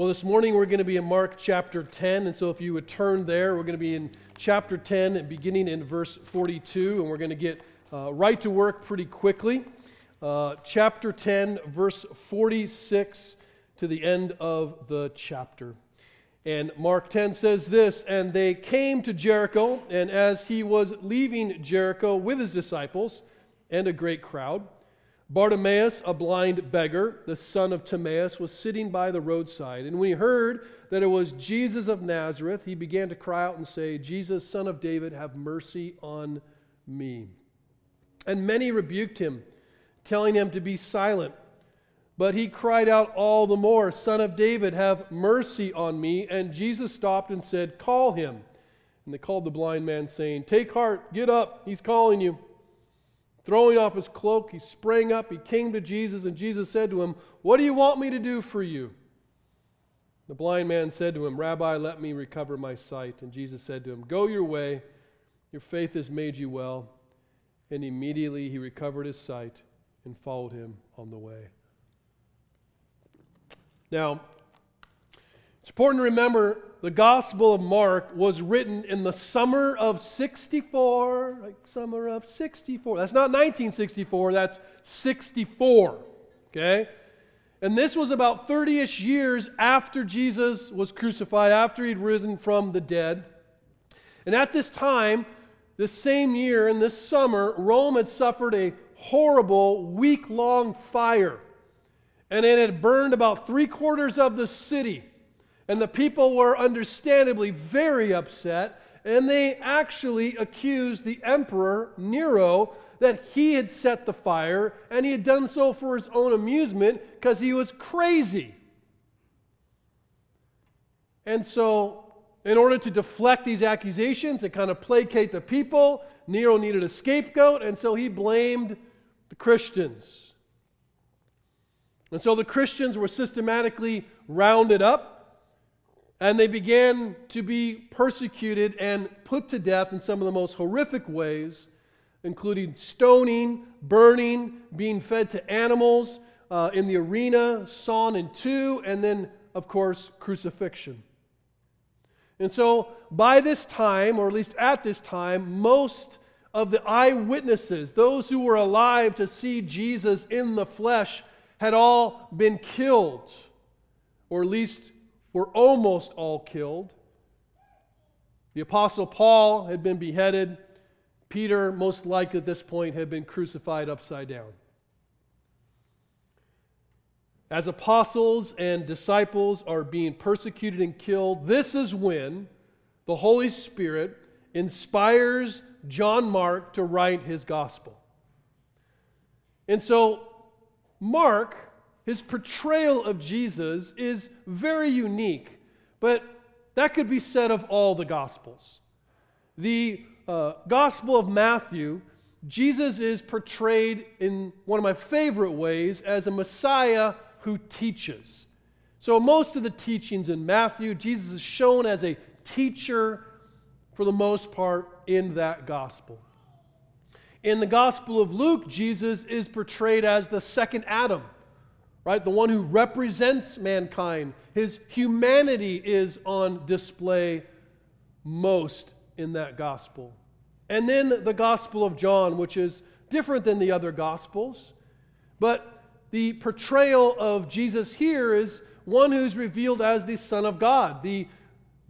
Well, this morning we're going to be in Mark chapter 10, and so if you would turn there, we're going to be in chapter 10, beginning in verse 42, and we're going to get right to work pretty quickly. Chapter 10, verse 46 to the end of the chapter. And Mark 10 says this, "And they came to Jericho, and as he was leaving Jericho with his disciples and a great crowd, Bartimaeus, a blind beggar, the son of Timaeus, was sitting by the roadside. And when he heard that it was Jesus of Nazareth, he began to cry out and say, 'Jesus, son of David, have mercy on me.' And many rebuked him, telling him to be silent. But he cried out all the more, 'Son of David, have mercy on me.' And Jesus stopped and said, 'Call him.' And they called the blind man, saying, 'Take heart, get up, he's calling you.' Throwing off his cloak, he sprang up, he came to Jesus, and Jesus said to him, 'What do you want me to do for you?' The blind man said to him, 'Rabbi, let me recover my sight.' And Jesus said to him, 'Go your way, your faith has made you well.' And immediately he recovered his sight and followed him on the way." Now, it's important to remember the Gospel of Mark was written in the summer of 64, like summer of 64. That's not 1964, that's 64, okay? And this was about 30-ish years after Jesus was crucified, after he'd risen from the dead. And at this time, this same year, in this summer, Rome had suffered a horrible, week-long fire. And it had burned about three-quarters of the city. And the people were understandably very upset, and they actually accused the emperor, Nero, that he had set the fire, and he had done so for his own amusement because he was crazy. And so, in order to deflect these accusations and kind of placate the people, Nero needed a scapegoat, and so he blamed the Christians. And so the Christians were systematically rounded up, and they began to be persecuted and put to death in some of the most horrific ways, including stoning, burning, being fed to animals in the arena, sawn in two, and then, of course, crucifixion. And so by this time, or at least at this time, most of the eyewitnesses, those who were alive to see Jesus in the flesh, had all been killed, or at least were almost all killed. The Apostle Paul had been beheaded. Peter, most likely at this point, had been crucified upside down. As apostles and disciples are being persecuted and killed, this is when the Holy Spirit inspires John Mark to write his gospel. And so, Mark, his portrayal of Jesus is very unique, but that could be said of all the Gospels. The Gospel of Matthew, Jesus is portrayed in one of my favorite ways as a Messiah who teaches. So most of the teachings in Matthew, Jesus is shown as a teacher for the most part in that Gospel. In the Gospel of Luke, Jesus is portrayed as the second Adam. Right? The one who represents mankind. His humanity is on display most in that gospel. And then the Gospel of John, which is different than the other gospels. But the portrayal of Jesus here is one who's revealed as the Son of God, the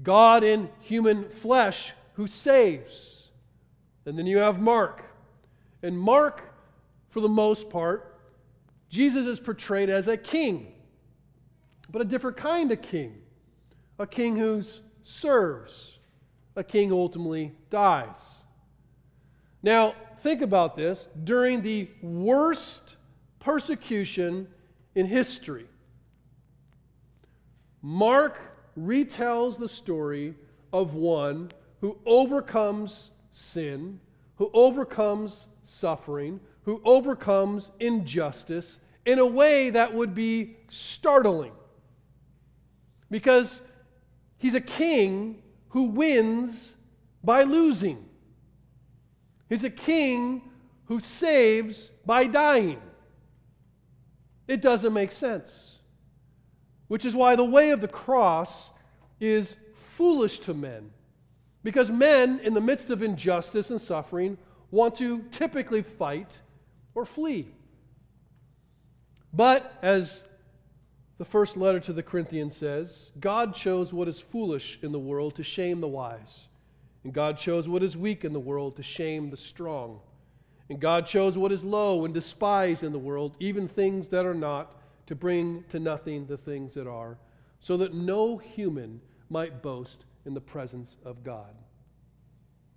God in human flesh who saves. And then you have Mark. And Mark, for the most part, Jesus is portrayed as a king, but a different kind of king. A king who serves. A king who ultimately dies. Now, think about this. During the worst persecution in history, Mark retells the story of one who overcomes sin, who overcomes suffering, who overcomes injustice in a way that would be startling. Because he's a king who wins by losing. He's a king who saves by dying. It doesn't make sense. which is why the way of the cross is foolish to men, because men, in the midst of injustice and suffering, want to typically fight or flee. But, as the first letter to the Corinthians says, God chose what is foolish in the world to shame the wise. And God chose what is weak in the world to shame the strong. And God chose what is low and despised in the world, even things that are not, to bring to nothing the things that are, so that no human might boast in the presence of God.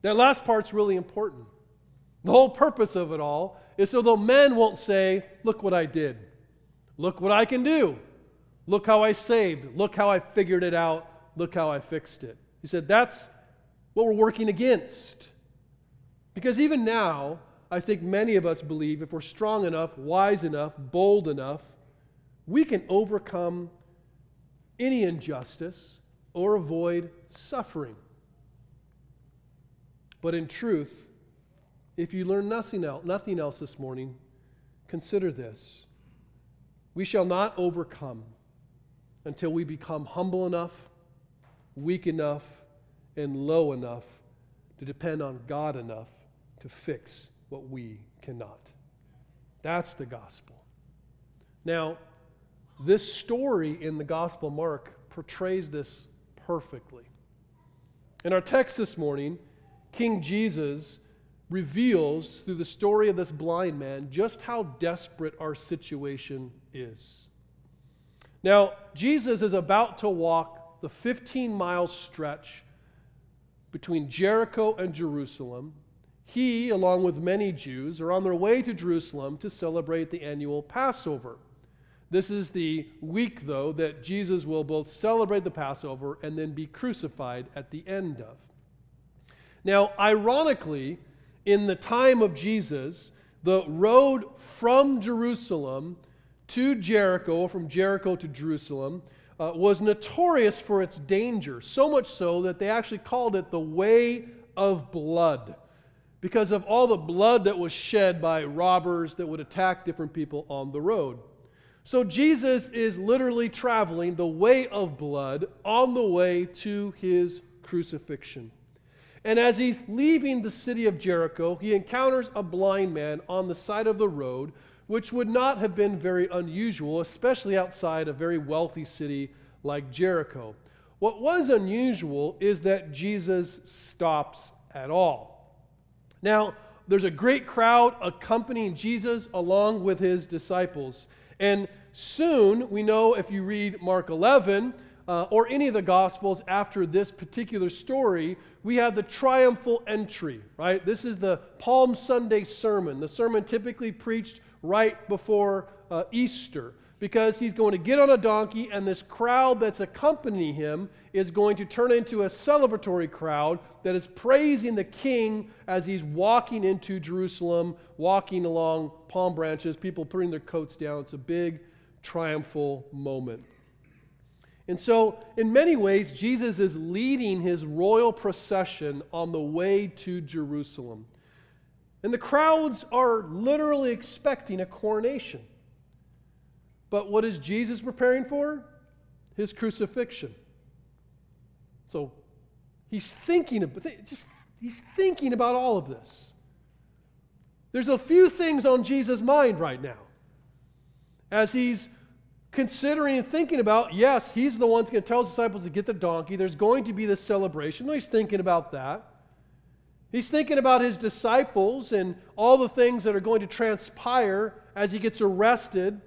That last part's really important. The whole purpose of it all is so though men won't say, look what I did, look what I can do, look how I saved, look how I figured it out, look how I fixed it. He said, that's what we're working against. Because even now, I think many of us believe if we're strong enough, wise enough, bold enough, we can overcome any injustice or avoid suffering. But in truth, if you learn nothing else this morning, consider this. We shall not overcome until we become humble enough, weak enough, and low enough to depend on God enough to fix what we cannot. That's the gospel. Now, this story in the Gospel of Mark portrays this perfectly. In our text this morning, King Jesus reveals through the story of this blind man just how desperate our situation is. Now, Jesus is about to walk the 15-mile stretch between Jericho and Jerusalem. He, along with many Jews, are on their way to Jerusalem to celebrate the annual Passover. This is the week, though, that Jesus will both celebrate the Passover and then be crucified at the end of. Now, ironically, in the time of Jesus, the road from Jerusalem to Jericho, or from Jericho to Jerusalem, was notorious for its danger, so much so that they actually called it the Way of Blood, because of all the blood that was shed by robbers that would attack different people on the road. So Jesus is literally traveling the way of blood on the way to his crucifixion. And as he's leaving the city of Jericho, he encounters a blind man on the side of the road, which would not have been very unusual, especially outside a very wealthy city like Jericho. What was unusual is that Jesus stops at all. Now, there's a great crowd accompanying Jesus along with his disciples. And soon, we know if you read Mark 11 or any of the Gospels after this particular story, we have the triumphal entry, right? This is the Palm Sunday sermon, the sermon typically preached right before Easter, because he's going to get on a donkey and this crowd that's accompanying him is going to turn into a celebratory crowd that is praising the king as he's walking into Jerusalem, walking along palm branches, people putting their coats down. It's a big triumphal moment. And so, in many ways, Jesus is leading his royal procession on the way to Jerusalem. And the crowds are literally expecting a coronation. But what is Jesus preparing for? His crucifixion. So he's thinking about all of this. There's a few things on Jesus' mind right now. As he's considering and thinking about, yes, he's the one who's going to tell his disciples to get the donkey. There's going to be this celebration. He's thinking about that. He's thinking about his disciples and all the things that are going to transpire as he gets arrested,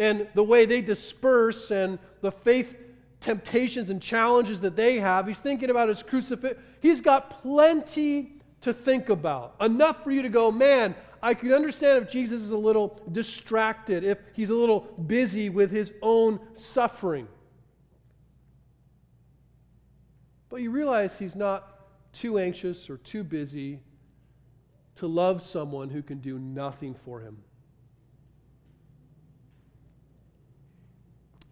and the way they disperse and the faith temptations and challenges that they have. He's thinking about his crucifixion. He's got plenty to think about. Enough for you to go, man, I can understand if Jesus is a little distracted, if he's a little busy with his own suffering. But you realize he's not too anxious or too busy to love someone who can do nothing for him.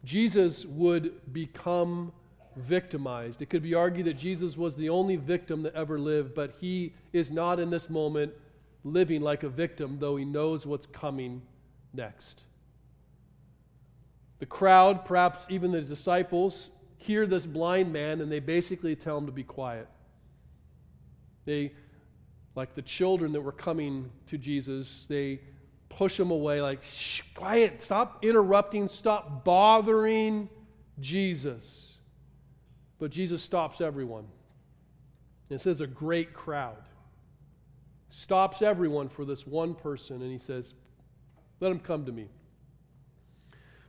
Jesus would become victimized. It could be argued that Jesus was the only victim that ever lived, but he is not in this moment living like a victim, though he knows what's coming next. The crowd, perhaps even the disciples, hear this blind man and they basically tell him to be quiet. They, like the children that were coming to Jesus, they push him away like, shh, quiet, stop interrupting, stop bothering Jesus. But Jesus stops everyone. And it says a great crowd. Stops everyone for this one person, and he says, let him come to me.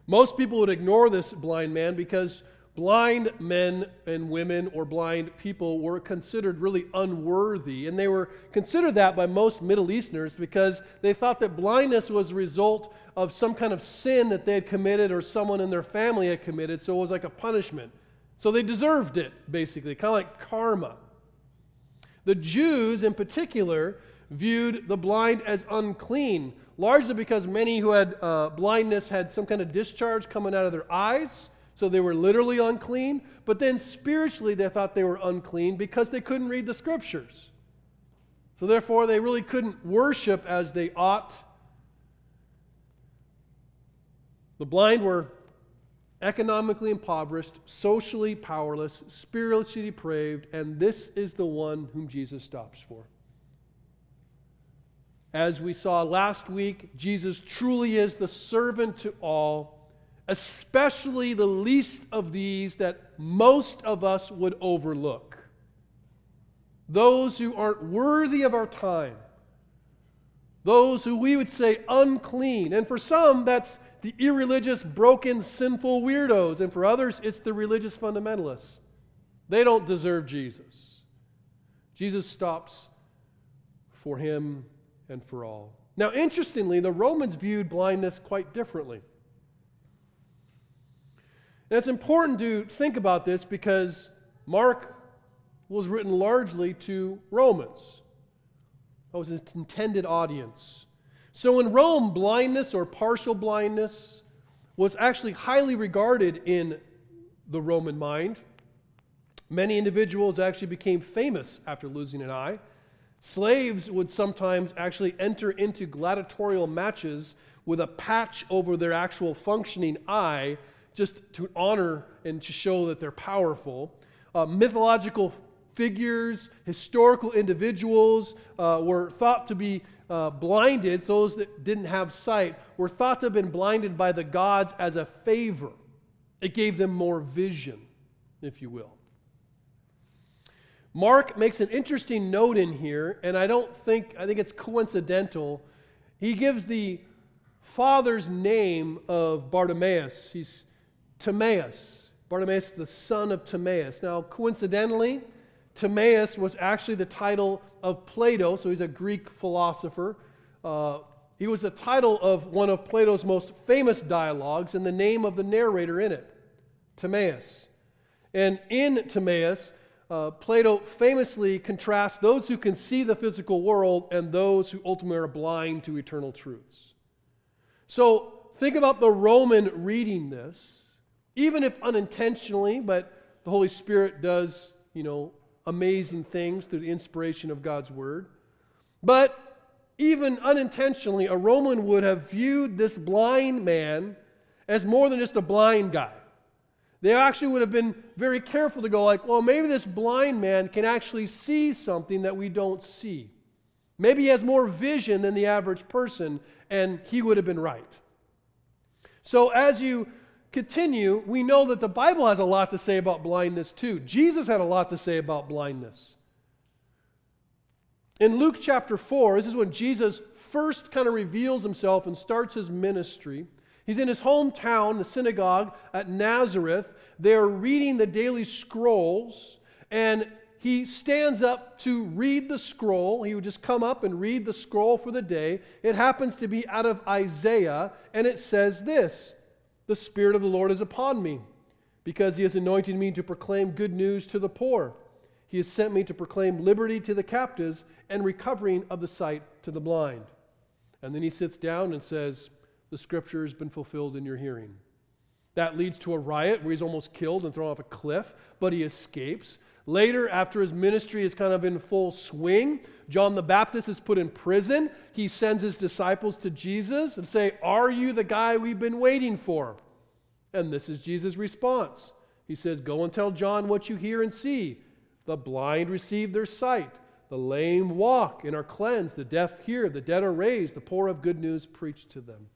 Most people would ignore this blind man because blind men and women or blind people were considered really unworthy, and they were considered that by most Middle Easterners because they thought that blindness was a result of some kind of sin that they had committed or someone in their family had committed, so it was like a punishment. So they deserved it, basically, kind of like karma. The Jews, in particular, viewed the blind as unclean, largely because many who had blindness had some kind of discharge coming out of their eyes, so they were literally unclean, but then spiritually they thought they were unclean because they couldn't read the Scriptures. So therefore, they really couldn't worship as they ought. The blind were economically impoverished, socially powerless, spiritually depraved, and this is the one whom Jesus stops for. As we saw last week, Jesus truly is the servant to all, especially the least of these that most of us would overlook. Those who aren't worthy of our time. Those who we would say unclean. And for some, that's the irreligious, broken, sinful weirdos. And for others, it's the religious fundamentalists. They don't deserve Jesus. Jesus stops for him and for all. Now, interestingly, the Romans viewed blindness quite differently. And it's important to think about this because Mark was written largely to Romans. That was his intended audience. So in Rome, blindness or partial blindness was actually highly regarded in the Roman mind. Many individuals actually became famous after losing an eye. Slaves would sometimes actually enter into gladiatorial matches with a patch over their actual functioning eye just to honor and to show that they're powerful. Mythological figures, historical individuals were thought to be blinded. So those that didn't have sight were thought to have been blinded by the gods as a favor. It gave them more vision, if you will. Mark makes an interesting note in here, and I think it's coincidental. He gives the father's name of Bartimaeus. He's Timaeus. Bartimaeus is the son of Timaeus. Now, coincidentally, Timaeus was actually the title of Plato, so he's a Greek philosopher. He was the title of one of Plato's most famous dialogues and the name of the narrator in it, Timaeus. And in Timaeus, Plato famously contrasts those who can see the physical world and those who ultimately are blind to eternal truths. So think about the Roman reading this, even if unintentionally, but the Holy Spirit does, amazing things through the inspiration of God's Word. But even unintentionally, a Roman would have viewed this blind man as more than just a blind guy. They actually would have been very careful to go like, well, maybe this blind man can actually see something that we don't see. Maybe he has more vision than the average person, and he would have been right. So as you continue, we know that the Bible has a lot to say about blindness too. Jesus had a lot to say about blindness. In Luke chapter 4, this is when Jesus first kind of reveals himself and starts his ministry. He's in his hometown, the synagogue at Nazareth. They're reading the daily scrolls, and he stands up to read the scroll. He would just come up and read the scroll for the day. It happens to be out of Isaiah, and it says this, "The Spirit of the Lord is upon me, because he has anointed me to proclaim good news to the poor. He has sent me to proclaim liberty to the captives and recovering of the sight to the blind." And then he sits down and says, "The Scripture has been fulfilled in your hearing." That leads to a riot where he's almost killed and thrown off a cliff, but he escapes. Later, after his ministry is kind of in full swing, John the Baptist is put in prison. He sends his disciples to Jesus and say, "Are you the guy we've been waiting for?" And this is Jesus' response. He says, go and tell John what you hear and see. The blind receive their sight. The lame walk and are cleansed. The deaf hear. The dead are raised. The poor have good news preached to them.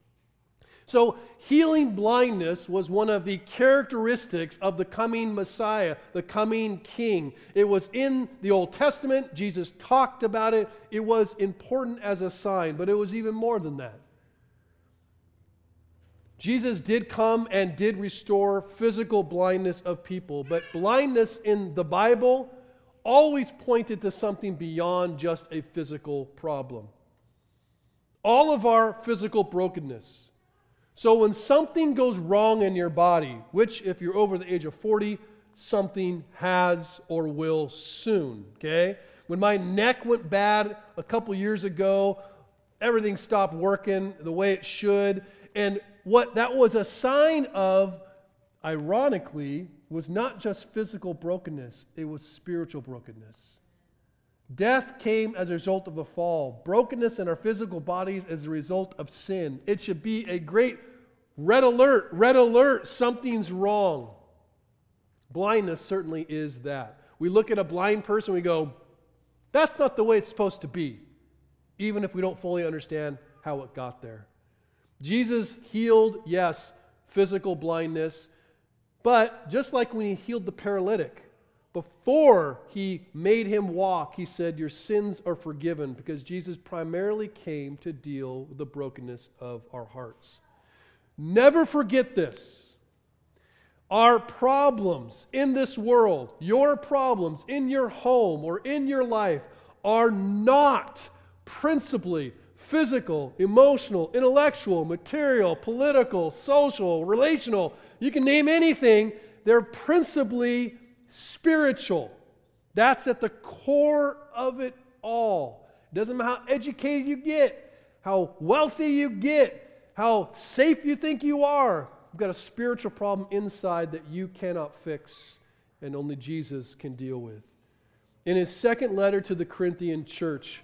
So healing blindness was one of the characteristics of the coming Messiah, the coming King. It was in the Old Testament. Jesus talked about it. It was important as a sign, but it was even more than that. Jesus did come and did restore physical blindness of people, but blindness in the Bible always pointed to something beyond just a physical problem. All of our physical brokenness. So when something goes wrong in your body, which if you're over the age of 40, something has or will soon, okay? When my neck went bad a couple years ago, everything stopped working the way it should. And what that was a sign of, ironically, was not just physical brokenness, it was spiritual brokenness. Death came as a result of the fall. Brokenness in our physical bodies is a result of sin. It should be a great red alert, something's wrong. Blindness certainly is that. We look at a blind person, we go, that's not the way it's supposed to be, even if we don't fully understand how it got there. Jesus healed, yes, physical blindness, but just like when he healed the paralytic, before he made him walk, he said, your sins are forgiven, because Jesus primarily came to deal with the brokenness of our hearts. Never forget this. Our problems in this world, your problems in your home or in your life, are not principally physical, emotional, intellectual, material, political, social, relational. You can name anything. They're principally spiritual. That's at the core of it all. It doesn't matter how educated you get, how wealthy you get, how safe you think you are. You've got a spiritual problem inside that you cannot fix and only Jesus can deal with. In his second letter to the Corinthian church,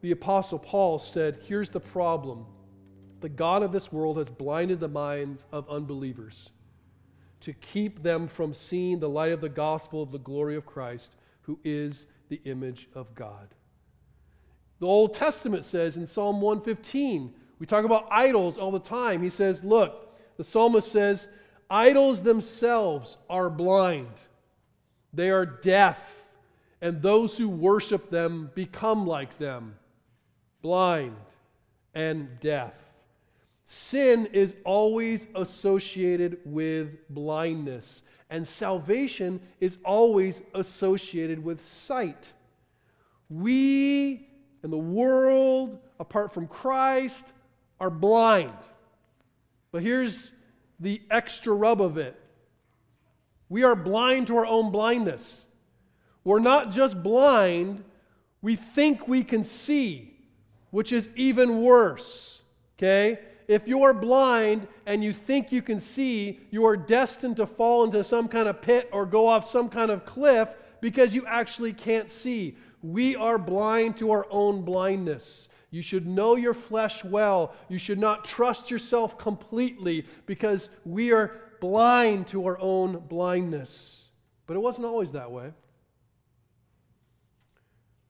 the Apostle Paul said, here's the problem. The God of this world has blinded the minds of unbelievers to keep them from seeing the light of the gospel of the glory of Christ, who is the image of God. The Old Testament says in Psalm 115, we talk about idols all the time. He says, look, the psalmist says, idols themselves are blind. They are deaf, and those who worship them become like them, blind and deaf. Sin is always associated with blindness, and salvation is always associated with sight. We and the world, apart from Christ, are blind. But here's the extra rub of it. We are blind to our own blindness. We're not just blind, we think we can see, which is even worse, okay? If you're blind and you think you can see, you are destined to fall into some kind of pit or go off some kind of cliff because you actually can't see. We are blind to our own blindness. You should know your flesh well. You should not trust yourself completely because we are blind to our own blindness. But it wasn't always that way.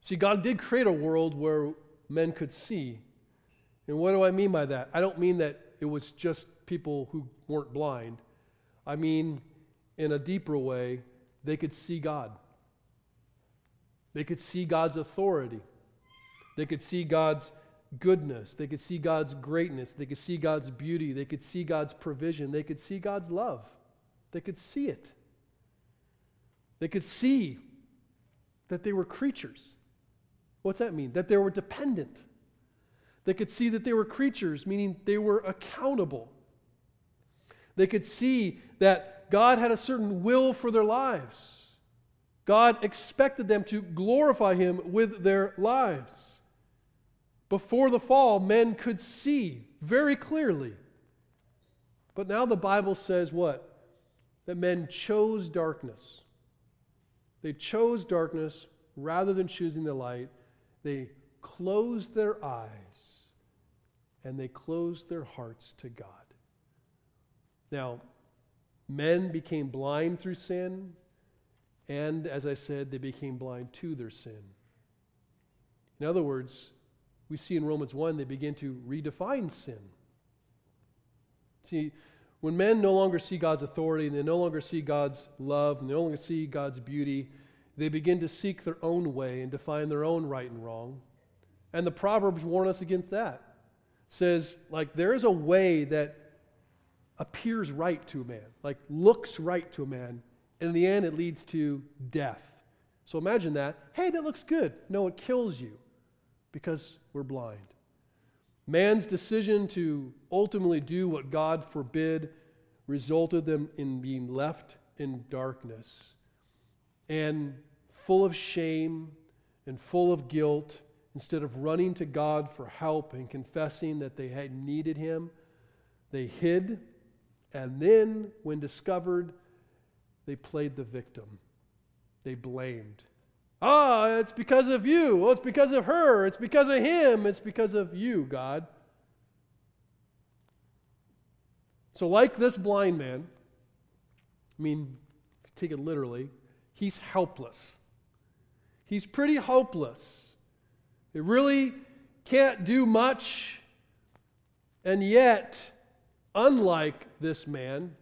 See, God did create a world where men could see. And what do I mean by that? I don't mean that it was just people who weren't blind. I mean, in a deeper way, they could see God. They could see God's authority. They could see God's goodness. They could see God's greatness. They could see God's beauty. They could see God's provision. They could see God's love. They could see it. They could see that they were creatures. What's that mean? That they were dependent. They could see that they were creatures, meaning they were accountable. They could see that God had a certain will for their lives. God expected them to glorify Him with their lives. Before the fall, men could see very clearly. But now the Bible says what? That men chose darkness. They chose darkness rather than choosing the light. They closed their eyes. And they closed their hearts to God. Now, Men became blind through sin, and as I said, they became blind to their sin. In other words, we see in Romans 1, they begin to redefine sin. See, when men no longer see God's authority, and they no longer see God's love, and they no longer see God's beauty, they begin to seek their own way and define their own right and wrong. And the Proverbs warn us against that. It says, like, there is a way that appears right to a man, like looks right to a man, and in the end it leads to death. So imagine that. Hey, that looks good. No, it kills you because we're blind. Man's decision to ultimately do what God forbid resulted them in being left in darkness and full of shame and full of guilt. Instead of running to God for help and confessing that they had needed him, they hid, and then when discovered, they played the victim. They blamed. Ah, it's because of you. Oh, it's because of her. It's because of him. It's because of you, God. So like this blind man, I mean, take it literally, he's helpless. He's pretty hopeless. They really can't do much. And yet, unlike this man,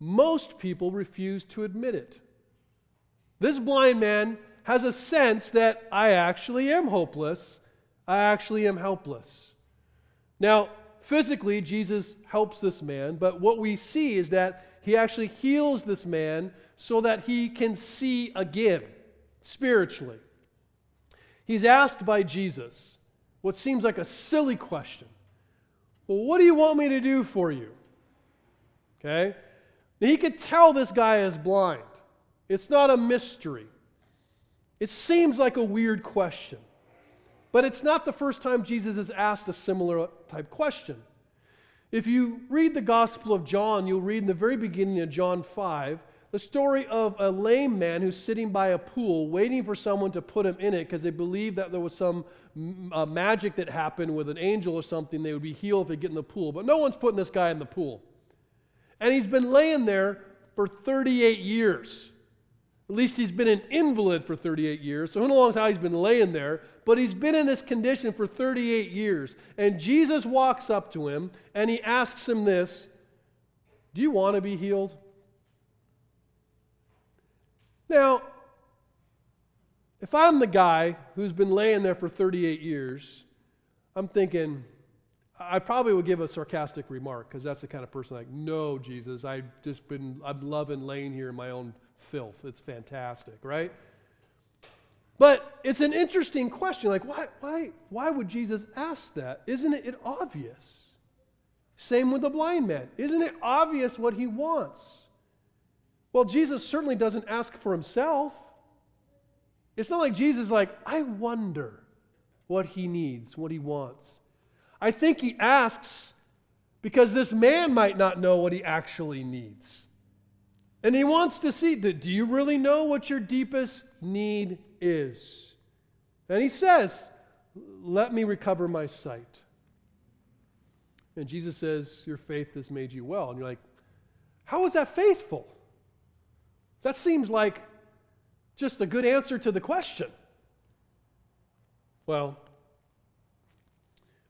most people refuse to admit it. This blind man has a sense that I actually am hopeless. I actually am helpless. Now, physically, Jesus helps this man, but what we see is that he actually heals this man so that he can see again spiritually. He's asked by Jesus what seems like a silly question. Well, what do you want me to do for you? Okay? Now, he could tell this guy is blind. It's not a mystery. It seems like a weird question. But it's not the first time Jesus has asked a similar type question. If you read the Gospel of John, you'll read in the very beginning of John 5, the story of a lame man who's sitting by a pool waiting for someone to put him in it because they believed that there was some magic that happened with an angel or something. They would be healed if they get in the pool. But no one's putting this guy in the pool. And he's been laying there for 38 years. At least he's been an invalid for 38 years. So who knows how he's been laying there. But he's been in this condition for 38 years. And Jesus walks up to him and he asks him this, "Do you want to be healed?" Now, if I'm the guy who's been laying there for 38 years, I'm thinking, I probably would give a sarcastic remark because that's the kind of person like, no, Jesus, I'm loving laying here in my own filth. It's fantastic, right? But it's an interesting question. Like, why would Jesus ask that? Isn't it obvious? Same with the blind man. Isn't it obvious what he wants? Well, Jesus certainly doesn't ask for himself. It's not like Jesus is like, I wonder what he needs, what he wants. I think he asks because this man might not know what he actually needs. And he wants to see, do you really know what your deepest need is? And he says, let me recover my sight. And Jesus says, your faith has made you well. And you're like, how is that faithful? That seems like just a good answer to the question. Well,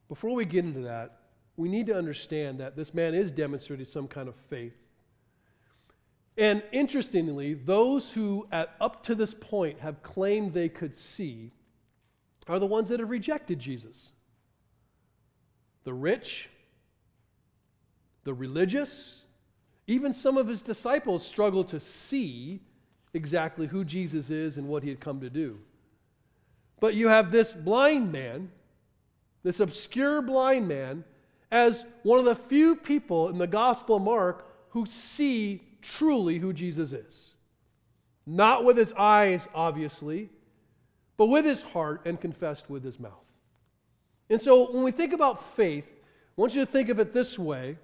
before we get into that, we need to understand that this man is demonstrating some kind of faith. And interestingly, those who up to this point have claimed they could see are the ones that have rejected Jesus. The rich, the religious, even some of his disciples struggle to see exactly who Jesus is and what he had come to do. But you have this blind man, this obscure blind man, as one of the few people in the Gospel of Mark who see truly who Jesus is. Not with his eyes, obviously, but with his heart and confessed with his mouth. And so when we think about faith, I want you to think of it this way.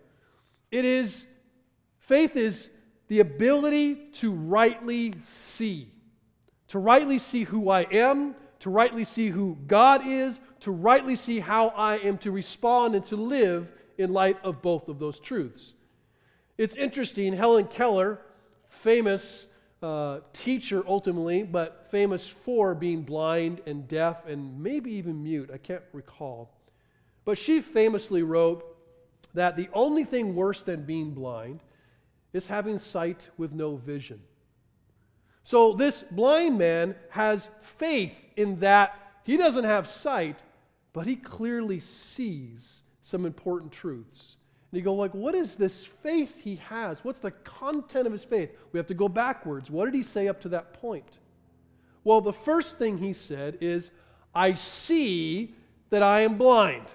Faith is the ability to rightly see who I am, to rightly see who God is, to rightly see how I am to respond and to live in light of both of those truths. It's interesting, Helen Keller, famous teacher ultimately, but famous for being blind and deaf and maybe even mute, I can't recall. But she famously wrote that the only thing worse than being blind is having sight with no vision. So this blind man has faith in that he doesn't have sight, but he clearly sees some important truths. And you go like, what is this faith he has? What's the content of his faith? We have to go backwards. What did he say up to that point? Well, the first thing he said is, I see that I am blind.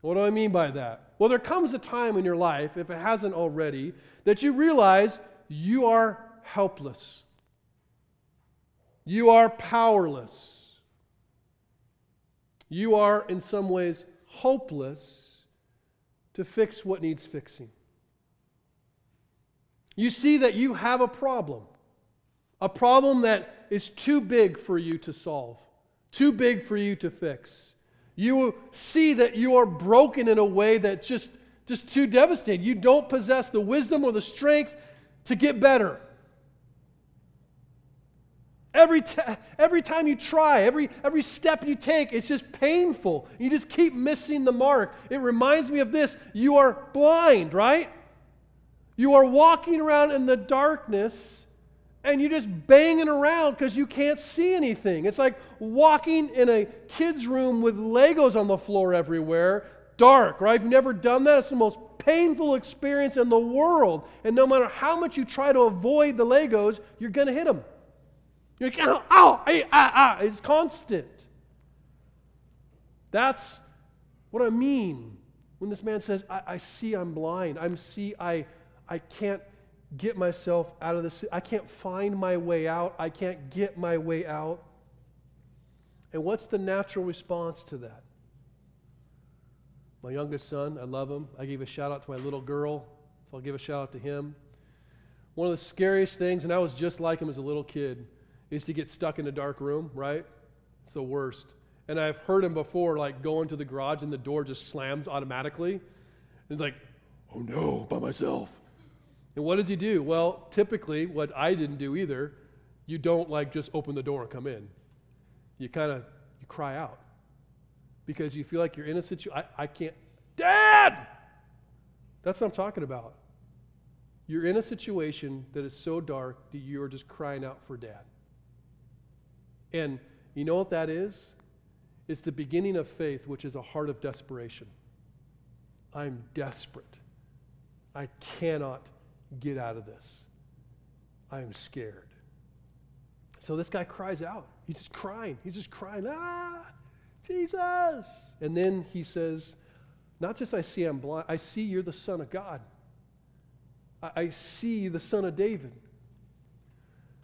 What do I mean by that? Well, there comes a time in your life, if it hasn't already, that you realize you are helpless. You are powerless. You are, in some ways, hopeless to fix what needs fixing. You see that you have a problem that is too big for you to solve, too big for you to fix. You see that you are broken in a way that's just too devastating. You don't possess the wisdom or the strength to get better. Every time you try, every step you take, it's just painful. You just keep missing the mark. It reminds me of this. You are blind, right? You are walking around in the darkness, and you're just banging around because you can't see anything. It's like walking in a kid's room with Legos on the floor everywhere, dark, right? I've never done that. It's the most painful experience in the world. And no matter how much you try to avoid the Legos, you're going to hit them. You're like, ow, ow, ah. It's constant. That's what I mean when this man says, I see I'm blind. I can't get myself out of this. I can't find my way out. I can't get my way out. And what's the natural response to that? My youngest son, I love him. I gave a shout out to my little girl, so I'll give a shout out to him. One of the scariest things, and I was just like him as a little kid, is to get stuck in a dark room, right? It's the worst. And I've heard him before, like, go into the garage and the door just slams automatically. And he's like, oh no, by myself. And what does he do? Well, typically, what I didn't do either, you don't, like, just open the door and come in. You kind of, you cry out. Because you feel like you're in a situation, I can't, Dad! That's what I'm talking about. You're in a situation that is so dark that you're just crying out for Dad. And you know what that is? It's the beginning of faith, which is a heart of desperation. I'm desperate. I cannot get out of this. I am scared. So this guy cries out. He's just crying. Ah, Jesus. And then he says, not just I see I'm blind, I see you're the Son of God. I see the Son of David.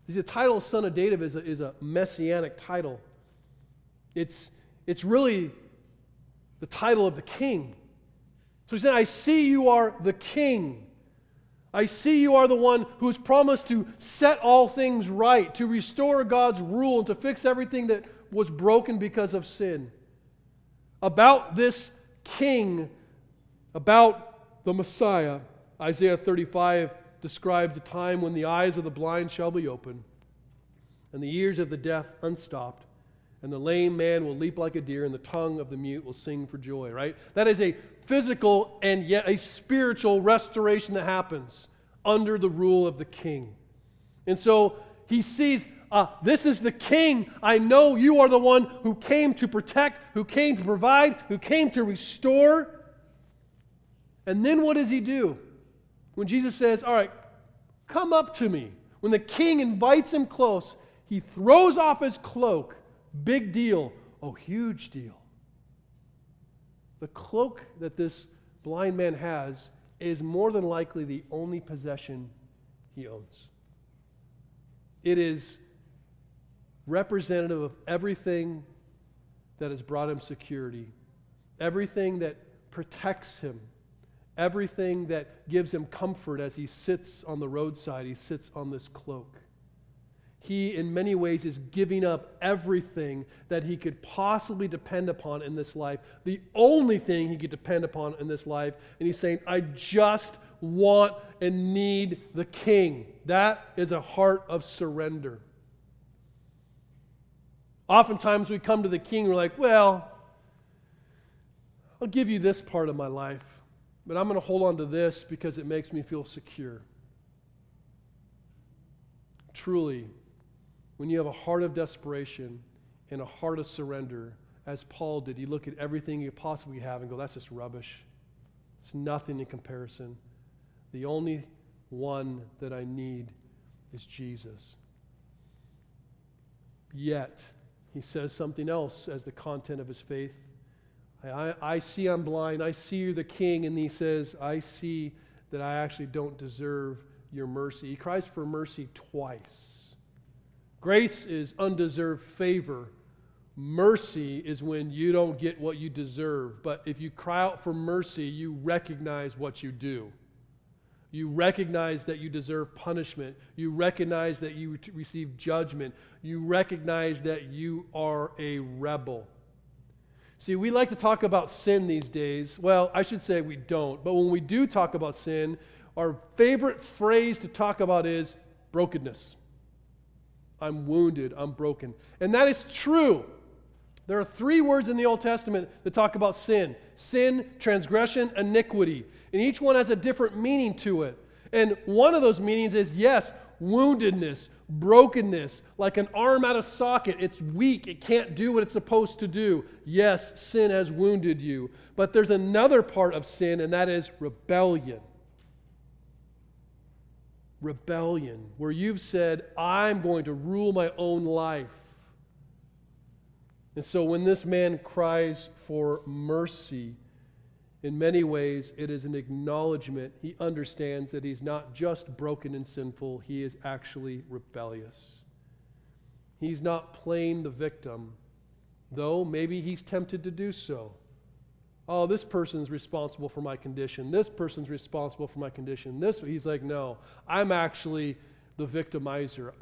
The title of Son of David is a messianic title. It's really the title of the king. So he said, I see you are the king. I see you are the one who is promised to set all things right, to restore God's rule, and to fix everything that was broken because of sin. About this king, about the Messiah, Isaiah 35 describes a time when the eyes of the blind shall be opened, and the ears of the deaf unstopped, and the lame man will leap like a deer, and the tongue of the mute will sing for joy, right? That is a physical and yet a spiritual restoration that happens under the rule of the king. And so he sees, this is the king. I know you are the one who came to protect, who came to provide, who came to restore. And then what does he do? When Jesus says, all right, come up to me. When the king invites him close, he throws off his cloak. Big deal. Oh, huge deal. The cloak that this blind man has is more than likely the only possession he owns. It is representative of everything that has brought him security, everything that protects him, everything that gives him comfort as he sits on the roadside, he sits on this cloak. he in many ways is giving up everything that he could possibly depend upon in this life, the only thing he could depend upon in this life, and he's saying, I just want and need the King. That is a heart of surrender. Oftentimes we come to the King, we're like, well, I'll give you this part of my life, but I'm going to hold on to this because it makes me feel secure. Truly, when you have a heart of desperation and a heart of surrender, as Paul did, you look at everything you possibly have and go, that's just rubbish. It's nothing in comparison. The only one that I need is Jesus. Yet, he says something else as the content of his faith. I see I'm blind. I see you're the King. And he says, I see that I actually don't deserve your mercy. He cries for mercy twice. Grace is undeserved favor. Mercy is when you don't get what you deserve. But if you cry out for mercy, you recognize what you do. You recognize that you deserve punishment. You recognize that you receive judgment. You recognize that you are a rebel. See, we like to talk about sin these days. Well, I should say we don't. But when we do talk about sin, our favorite phrase to talk about is brokenness. I'm wounded. I'm broken. And that is true. There are three words in the Old Testament that talk about sin. Sin, transgression, iniquity. And each one has a different meaning to it. And one of those meanings is, yes, woundedness, brokenness, like an arm out of socket. It's weak. It can't do what it's supposed to do. Yes, sin has wounded you. But there's another part of sin, and that is rebellion. Rebellion, where you've said, I'm going to rule my own life. And so when this man cries for mercy, in many ways it is an acknowledgement. He understands that he's not just broken and sinful, he is actually rebellious. He's not playing the victim, though maybe he's tempted to do so. Oh, this person's responsible for my condition. This person's responsible for my condition. He's like, no, I'm actually the victimizer.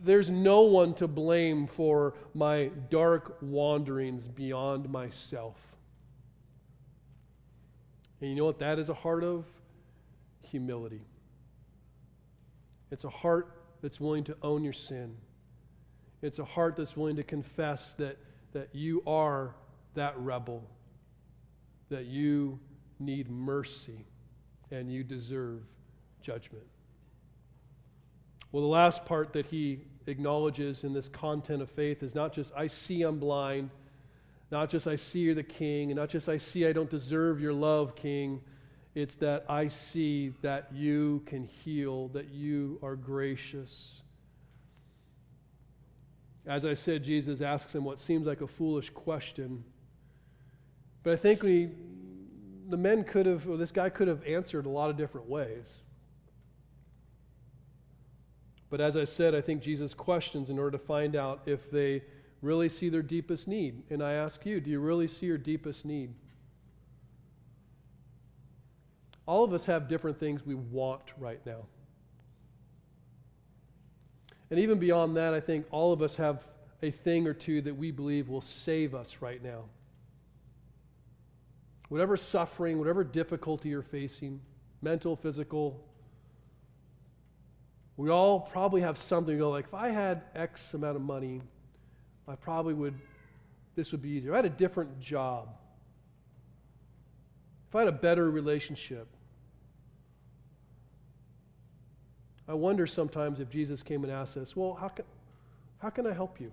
There's no one to blame for my dark wanderings beyond myself. And you know what that is a heart of? Humility. It's a heart that's willing to own your sin. It's a heart that's willing to confess that you are that rebel, that you need mercy and you deserve judgment. Well, the last part that he acknowledges in this content of faith is not just, I see I'm blind, not just I see you're the King, and not just I see I don't deserve your love, King. It's that I see that you can heal, that you are gracious. As I said, Jesus asks him what seems like a foolish question. But I think this guy could have answered a lot of different ways. But as I said, I think Jesus questions in order to find out if they really see their deepest need. And I ask you, do you really see your deepest need? All of us have different things we want right now. And even beyond that, I think all of us have a thing or two that we believe will save us right now. Whatever suffering, whatever difficulty you're facing, mental, physical, we all probably have something to go like, if I had X amount of money, this would be easier. If I had a different job, if I had a better relationship. I wonder sometimes if Jesus came and asked us, well, how can I help you?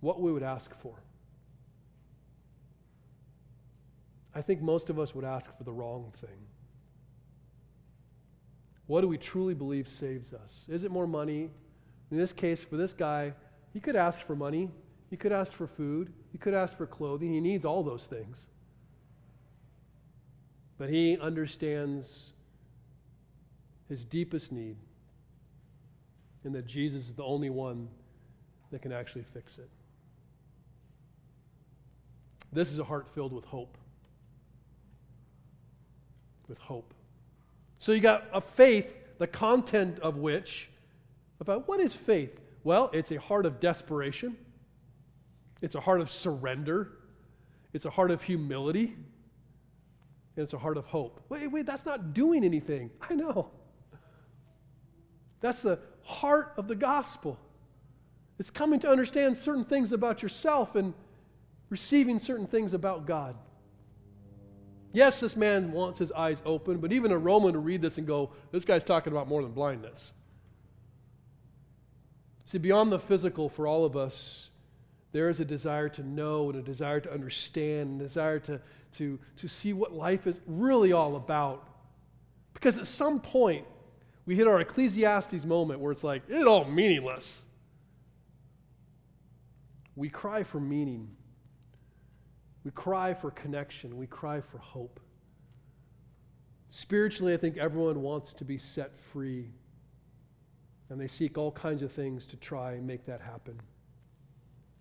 What we would ask for. I think most of us would ask for the wrong thing. What do we truly believe saves us? Is it more money? In this case, for this guy, he could ask for money. He could ask for food. He could ask for clothing. He needs all those things. But he understands his deepest need and that Jesus is the only one that can actually fix it. This is a heart filled with hope. So you got a faith, the content of which, about what is faith? Well, it's a heart of desperation. It's a heart of surrender. It's a heart of humility. And it's a heart of hope. Wait, that's not doing anything. I know. That's the heart of the gospel. It's coming to understand certain things about yourself and receiving certain things about God. Yes, this man wants his eyes open, but even a Roman would read this and go, this guy's talking about more than blindness. See, beyond the physical, for all of us, there is a desire to know and a desire to understand and a desire to see what life is really all about. Because at some point, we hit our Ecclesiastes moment where it's like, it's all meaningless. We cry for meaning. We cry for connection. We cry for hope. Spiritually, I think everyone wants to be set free. And they seek all kinds of things to try and make that happen.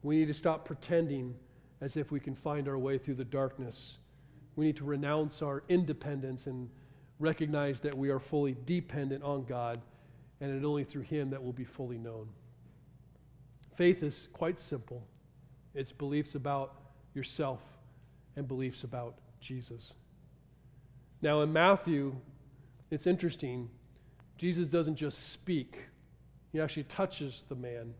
We need to stop pretending as if we can find our way through the darkness. We need to renounce our independence and recognize that we are fully dependent on God, and it's only through Him that we'll be fully known. Faith is quite simple. It's beliefs about yourself and beliefs about Jesus. Now in Matthew, it's interesting. Jesus doesn't just speak. He actually touches the man,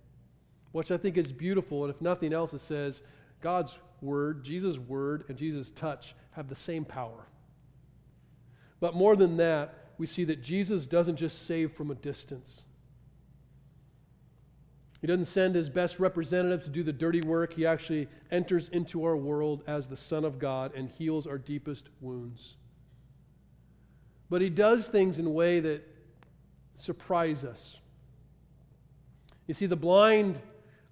which I think is beautiful. And if nothing else, it says God's word, Jesus' word, and Jesus' touch have the same power. But more than that, we see that Jesus doesn't just save from a distance. He doesn't send his best representatives to do the dirty work. He actually enters into our world as the Son of God and heals our deepest wounds. But he does things in a way that surprise us. You see, the blind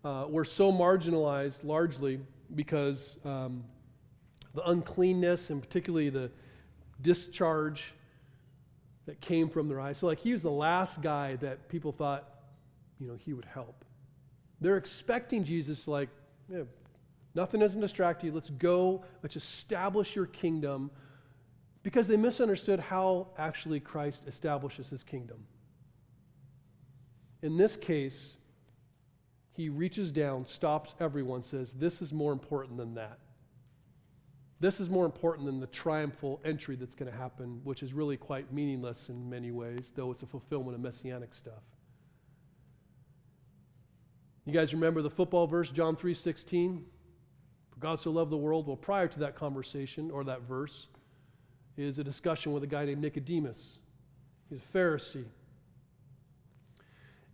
were so marginalized largely because the uncleanness and particularly the discharge that came from their eyes. So like he was the last guy that people thought, he would help. They're expecting Jesus nothing doesn't distract you. Let's go. Let's establish your kingdom, because they misunderstood how actually Christ establishes his kingdom. In this case, he reaches down, stops everyone, says, this is more important than that. This is more important than the triumphal entry that's going to happen, which is really quite meaningless in many ways, though it's a fulfillment of messianic stuff. You guys remember the football verse, John 3:16? For God so loved the world. Well, prior to that conversation or that verse is a discussion with a guy named Nicodemus. He's a Pharisee.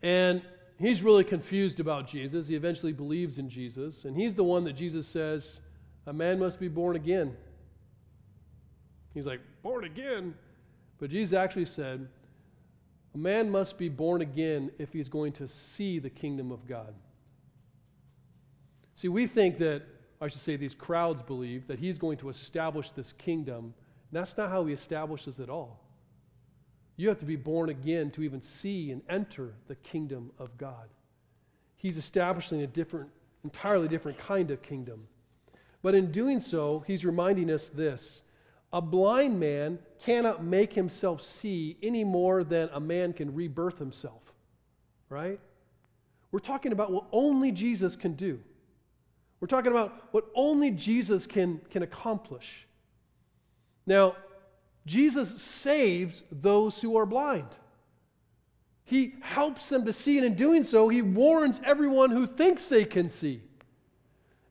And he's really confused about Jesus. He eventually believes in Jesus. And he's the one that Jesus says, a man must be born again. He's like, born again? But Jesus actually said, a man must be born again if he's going to see the kingdom of God. See, we think that, these crowds believe that he's going to establish this kingdom. And that's not how he establishes it all. You have to be born again to even see and enter the kingdom of God. He's establishing a entirely different kind of kingdom. But in doing so, he's reminding us this. A blind man cannot make himself see any more than a man can rebirth himself, right? We're talking about what only Jesus can do. We're talking about what only Jesus can accomplish. Now, Jesus saves those who are blind. He helps them to see, and in doing so, he warns everyone who thinks they can see.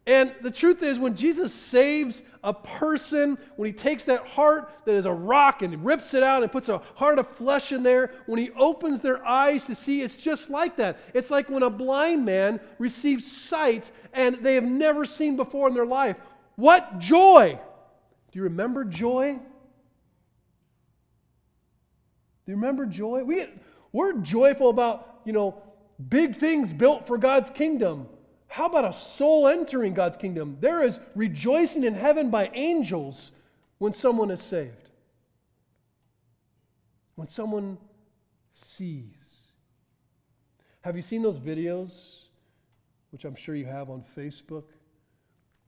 And the truth is, when Jesus saves a person, when he takes that heart that is a rock and rips it out and puts a heart of flesh in there, when he opens their eyes to see, it's just like that. It's like when a blind man receives sight and they have never seen before in their life. What joy! Do you remember joy? Do you remember joy? We're joyful about, big things built for God's kingdom. How about a soul entering God's kingdom? There is rejoicing in heaven by angels when someone is saved. When someone sees. Have you seen those videos, which I'm sure you have on Facebook,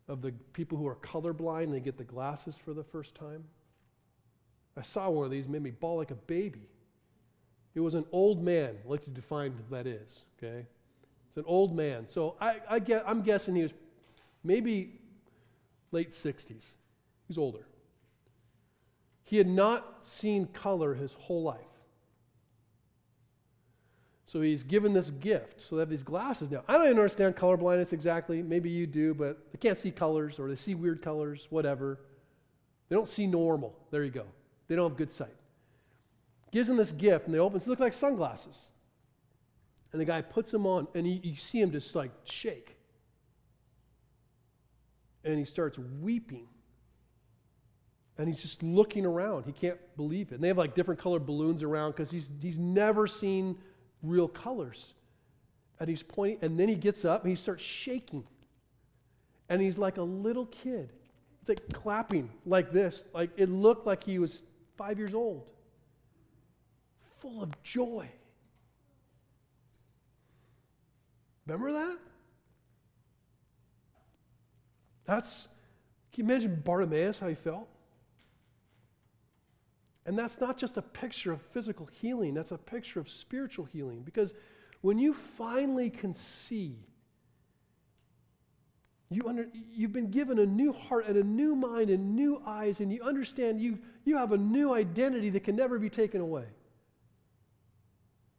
of the people who are colorblind and they get the glasses for the first time? I saw one of these, made me bawl like a baby. It was an old man. I'd like to define what that is, okay? It's an old man. So I'm guessing he was maybe late 60s. He's older. He had not seen color his whole life. So he's given this gift. So they have these glasses now. I don't even understand color blindness exactly. Maybe you do, but they can't see colors, or they see weird colors, whatever. They don't see normal. There you go. They don't have good sight. Gives them this gift, and they open. It looks like sunglasses. And the guy puts them on, and you see him just like shake. And he starts weeping. And he's just looking around. He can't believe it. And they have like different colored balloons around because he's never seen real colors. And he's pointing, and then he gets up and he starts shaking. And he's like a little kid. He's like clapping like this. Like it looked like he was 5 years old. Full of joy. Remember that? Can you imagine Bartimaeus, how he felt? And that's not just a picture of physical healing, that's a picture of spiritual healing. Because when you finally can see, you've been given a new heart and a new mind and new eyes, and you understand you have a new identity that can never be taken away.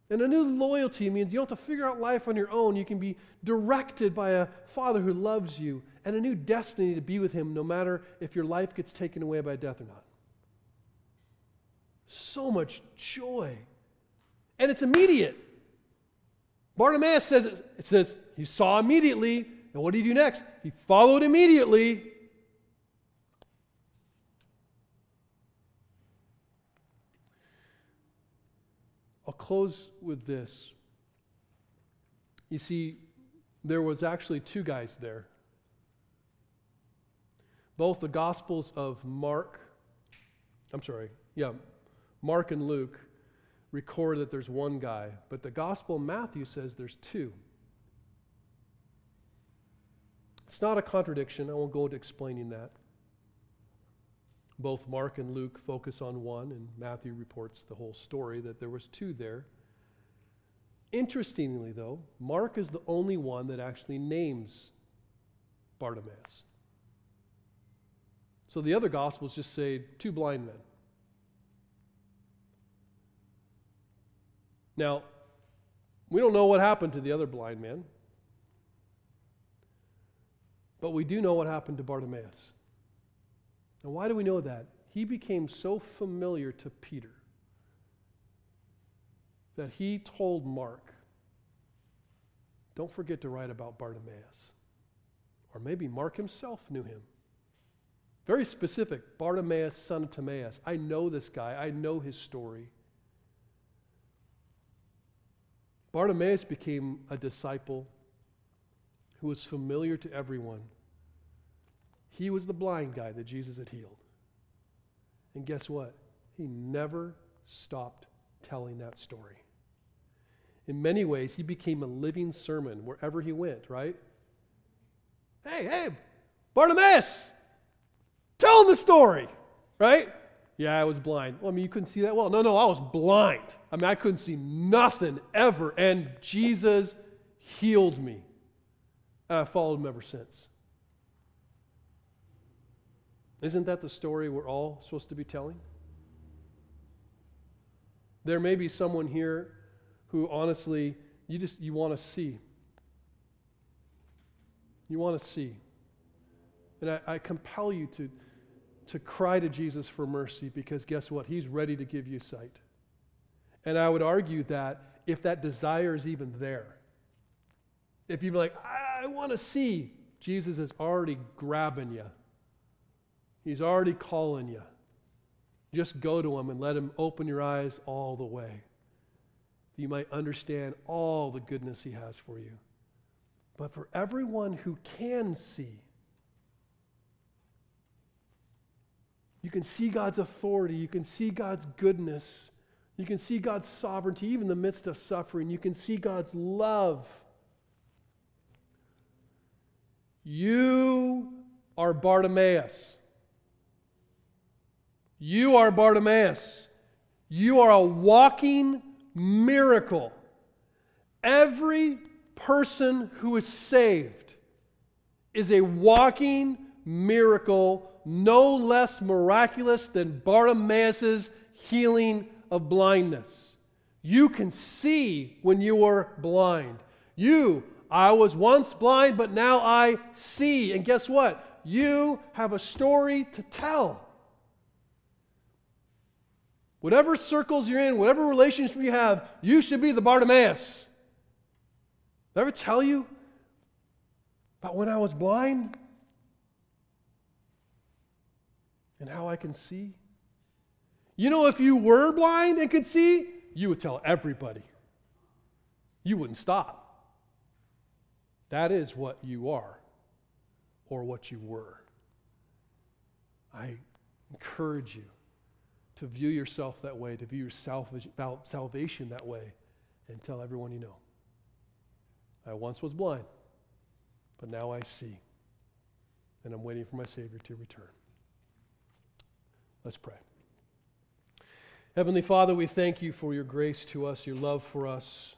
And a new loyalty means you don't have to figure out life on your own. You can be directed by a Father who loves you, and a new destiny to be with Him no matter if your life gets taken away by death or not. So much joy. And it's immediate. Bartimaeus says, he saw immediately. And what did he do next? He followed immediately. I'll close with this. You see, there was actually two guys there. Both the Gospels of Mark and Luke record that there's one guy, but the Gospel of Matthew says there's two. It's not a contradiction. I won't go into explaining that. Both Mark and Luke focus on one, and Matthew reports the whole story that there was two there. Interestingly, though, Mark is the only one that actually names Bartimaeus. So the other Gospels just say two blind men. Now, we don't know what happened to the other blind man, but we do know what happened to Bartimaeus. And why do we know that? He became so familiar to Peter that he told Mark, don't forget to write about Bartimaeus. Or maybe Mark himself knew him. Very specific, Bartimaeus, son of Timaeus. I know this guy. I know his story. Bartimaeus became a disciple who was familiar to everyone. He was the blind guy that Jesus had healed. And guess what? He never stopped telling that story. In many ways, he became a living sermon wherever he went, right? Hey, Bartimaeus, tell him the story, right? Yeah, I was blind. Well, you couldn't see that well. No, I was blind. I couldn't see nothing ever, and Jesus healed me. And I followed him ever since. Isn't that the story we're all supposed to be telling? There may be someone here who honestly, you want to see. You want to see. And I compel you to cry to Jesus for mercy, because guess what? He's ready to give you sight. And I would argue that if that desire is even there, if you're like, I want to see, Jesus is already grabbing you. He's already calling you. Just go to Him and let Him open your eyes all the way. You might understand all the goodness He has for you. But for everyone who can see, you can see God's authority. You can see God's goodness. You can see God's sovereignty, even in the midst of suffering. You can see God's love. You are Bartimaeus. You are Bartimaeus. You are a walking, miracle. Every person who is saved is a walking miracle, no less miraculous than Bartimaeus' healing of blindness. You can see when you are blind. I was once blind, but now I see. And guess what? You have a story to tell. Whatever circles you're in, whatever relationship you have, you should be the Bartimaeus. Did I ever tell you about when I was blind and how I can see? You know, if you were blind and could see, you would tell everybody. You wouldn't stop. That is what you are, or what you were. I encourage you to view yourself that way, to view your salvation that way, and tell everyone you know. I once was blind, but now I see, and I'm waiting for my Savior to return. Let's pray. Heavenly Father, we thank you for your grace to us, your love for us.